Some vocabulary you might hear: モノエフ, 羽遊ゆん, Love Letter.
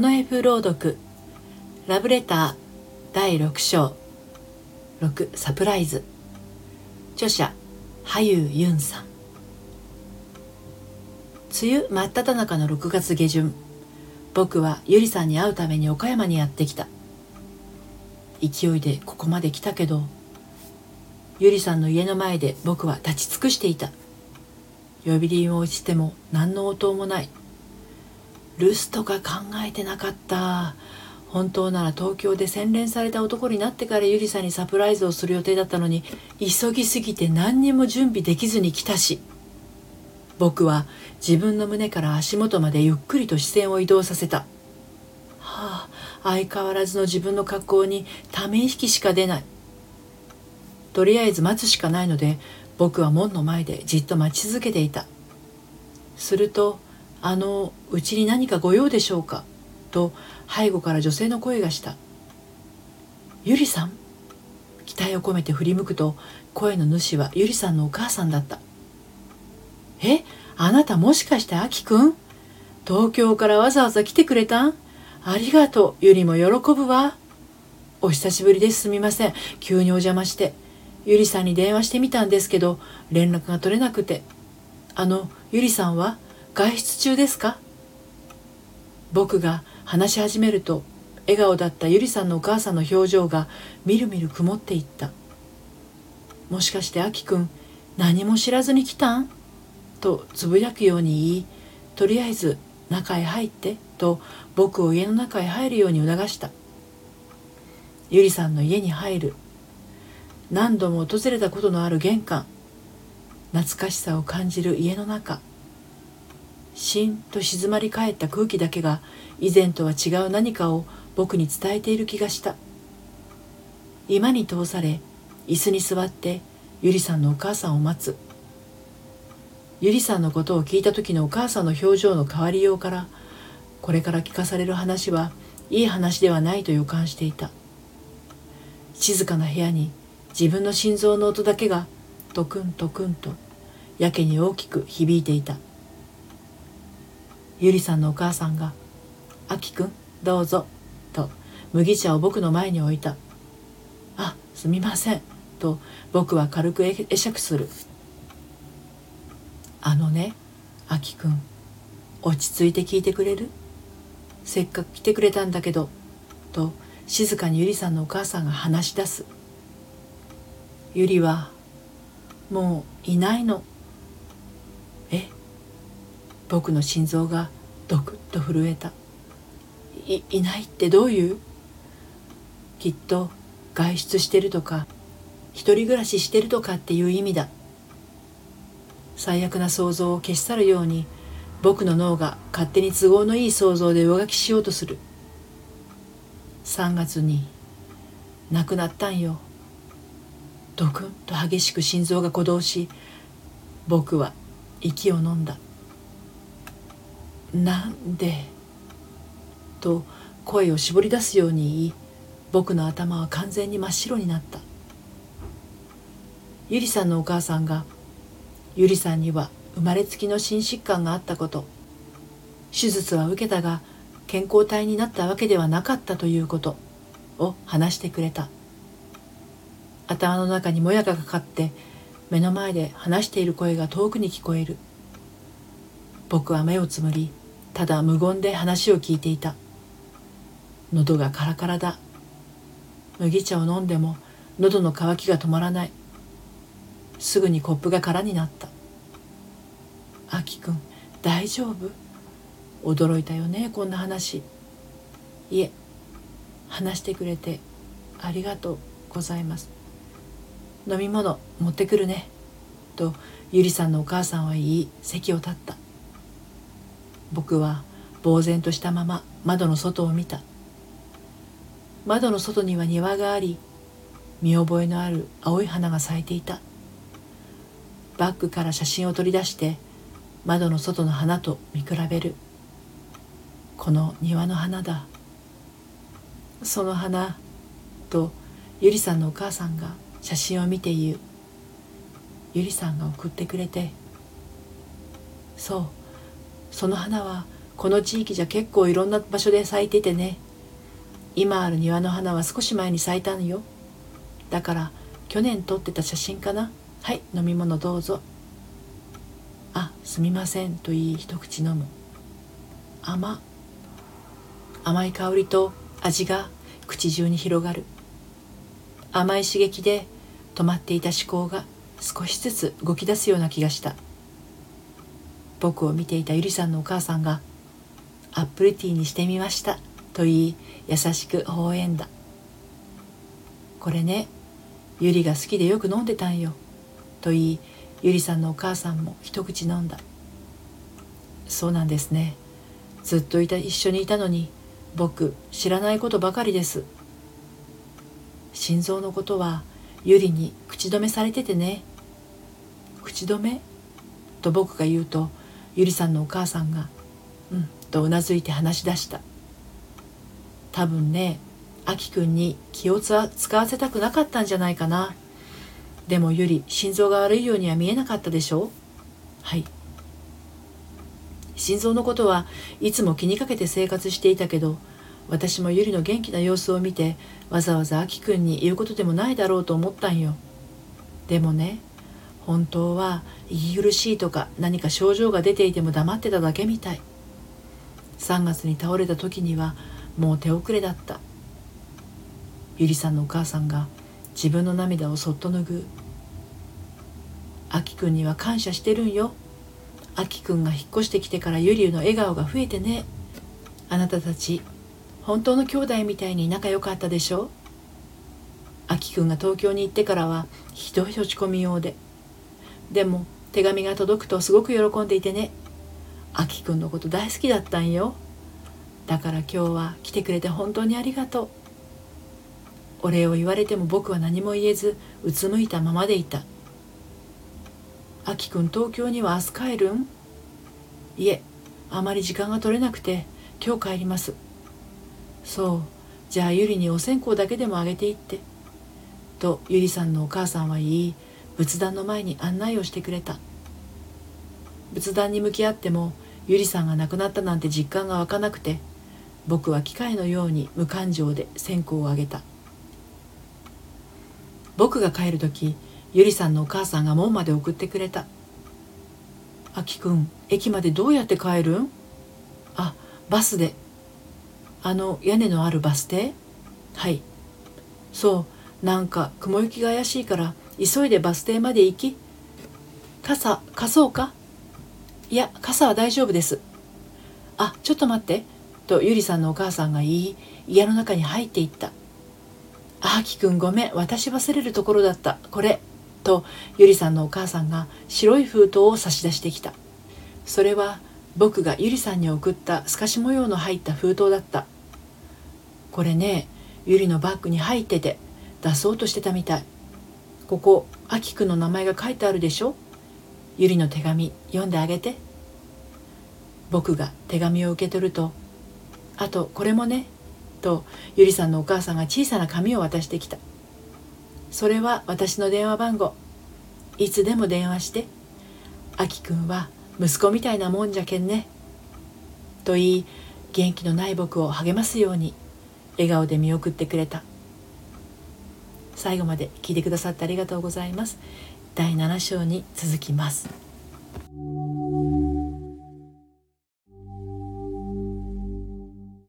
ノエフ朗読ラブレター第6章6サプライズ。著者ハユー・ユンさん。梅雨真っ只中の6月下旬、僕はゆりさんに会うために岡山にやってきた。勢いでここまで来たけど、ゆりさんの家の前で僕は立ち尽くしていた。呼び鈴をしても何の応答もない。留守とか考えてなかった。本当なら東京で洗練された男になってからゆりさんにサプライズをする予定だったのに、急ぎすぎて何にも準備できずに来たし。僕は自分の胸から足元までゆっくりと視線を移動させた。はあ、相変わらずの自分の格好にため息しか出ない。とりあえず待つしかないので、僕は門の前でじっと待ち続けていた。すると、うちに何かご用でしょうかと背後から女性の声がした。ゆりさん？期待を込めて振り向くと、声の主はゆりさんのお母さんだった。え、あなたもしかしてあきくん？東京からわざわざ来てくれたん？ありがとう、ゆりも喜ぶわ。お久しぶりです、すみません。急にお邪魔して。ゆりさんに電話してみたんですけど、連絡が取れなくて。ゆりさんは外出中ですか？僕が話し始めると、笑顔だったゆりさんのお母さんの表情がみるみる曇っていった。もしかしてあきくん、何も知らずに来たん？とつぶやくように言い、とりあえず中へ入ってと僕を家の中へ入るように促した。ゆりさんの家に入る。何度も訪れたことのある玄関。懐かしさを感じる家の中。しんと静まり返った空気だけが、以前とは違う何かを僕に伝えている気がした。居間に通され、椅子に座ってゆりさんのお母さんを待つ。ゆりさんのことを聞いた時のお母さんの表情の変わりようから、これから聞かされる話はいい話ではないと予感していた。静かな部屋に自分の心臓の音だけがトクントクンとやけに大きく響いていた。ゆりさんのお母さんが「あきくんどうぞ」と麦茶を僕の前に置いた。「あ、すみません」と僕は軽く会釈する。「あのね、あきくん、落ち着いて聞いてくれる？せっかく来てくれたんだけど」と静かにゆりさんのお母さんが話し出す。ゆりはもういないの。え？僕の心臓がドクッと震えた。いないってどういう？きっと外出してるとか一人暮らししてるとかっていう意味だ。最悪な想像を消し去るように、僕の脳が勝手に都合のいい想像で上書きしようとする。3月に亡くなったんよ。ドクンと激しく心臓が鼓動し、僕は息を飲んだ。なんで？と声を絞り出すように言い、僕の頭は完全に真っ白になった。ゆりさんのお母さんが、ゆりさんには生まれつきの心疾患があったこと、手術は受けたが健康体になったわけではなかったということを話してくれた。頭の中にもやがかかって、目の前で話している声が遠くに聞こえる。僕は目をつむり、ただ無言で話を聞いていた。喉がカラカラだ。麦茶を飲んでも喉の渇きが止まらない。すぐにコップが空になった。あきくん、大丈夫？驚いたよね、こんな話。いえ、話してくれてありがとうございます。飲み物持ってくるね」とゆりさんのお母さんは言い、席を立った。僕は呆然としたまま窓の外を見た。窓の外には庭があり、見覚えのある青い花が咲いていた。バッグから写真を取り出して窓の外の花と見比べる。この庭の花だ。その花とゆりさんのお母さんが写真を見て言う。ゆりさんが送ってくれて。そう、その花はこの地域じゃ結構いろんな場所で咲いててね。今ある庭の花は少し前に咲いたのよ。だから去年撮ってた写真かな。はい、飲み物どうぞ。あ、すみませんと言い一口飲む。甘い香りと味が口中に広がる。甘い刺激で止まっていた思考が少しずつ動き出すような気がした。僕を見ていたゆりさんのお母さんがアップルティーにしてみましたと言い、優しく微笑んだ。これね、ゆりが好きでよく飲んでたんよと言い、ゆりさんのお母さんも一口飲んだ。そうなんですね。ずっと一緒にいたのに、僕知らないことばかりです。心臓のことはゆりに口止めされててね。口止めと僕が言うと、ゆりさんのお母さんがうんとうなずいて話し出した。多分ね、あきくんに気を使わせたくなかったんじゃないかな。でもゆり、心臓が悪いようには見えなかったでしょ。はい、心臓のことはいつも気にかけて生活していたけど、私もゆりの元気な様子を見て、わざわざあきくんに言うことでもないだろうと思ったんよ。でもね、本当は息苦しいとか何か症状が出ていても黙ってただけみたい。3月に倒れた時にはもう手遅れだった。ゆりさんのお母さんが自分の涙をそっと拭う。あきくんには感謝してるんよ。あきくんが引っ越してきてからゆりの笑顔が増えてね。あなたたち本当の兄弟みたいに仲良かったでしょ。あきくんが東京に行ってからはひどい落ち込みようで、でも手紙が届くとすごく喜んでいてね。あきくんのこと大好きだったんよ。だから今日は来てくれて本当にありがとう。お礼を言われても僕は何も言えず、うつむいたままでいた。あきくん、東京には明日帰るん？いえ、あまり時間が取れなくて今日帰ります。そう、じゃあゆりにお線香だけでもあげていってとゆりさんのお母さんは言い、仏壇の前に案内をしてくれた。仏壇に向き合ってもゆりさんが亡くなったなんて実感が湧かなくて、僕は機械のように無感情で線香をあげた。僕が帰る時、ゆりさんのお母さんが門まで送ってくれた。あきくん、駅までどうやって帰るん？あ、バスで。あの屋根のあるバス停？はい。そう、なんか雲行きが怪しいから急いでバス停まで行き。傘貸そうか？いや、傘は大丈夫です。あ、ちょっと待ってとゆりさんのお母さんが言い、家の中に入っていった。あきくん、ごめん、私忘れるところだった。これ。とゆりさんのお母さんが白い封筒を差し出してきた。それは僕がゆりさんに送った透かし模様の入った封筒だった。これね、ゆりのバッグに入ってて出そうとしてたみたい。ここ、あきくんの名前が書いてあるでしょ。ゆりの手紙読んであげて。僕が手紙を受け取ると、あとこれもねとゆりさんのお母さんが小さな紙を渡してきた。それは私の電話番号。いつでも電話して。あきくんは息子みたいなもんじゃけんね。と言い、元気のない僕を励ますように、笑顔で見送ってくれた。最後まで聞いてくださってありがとうございます。第7章に続きます。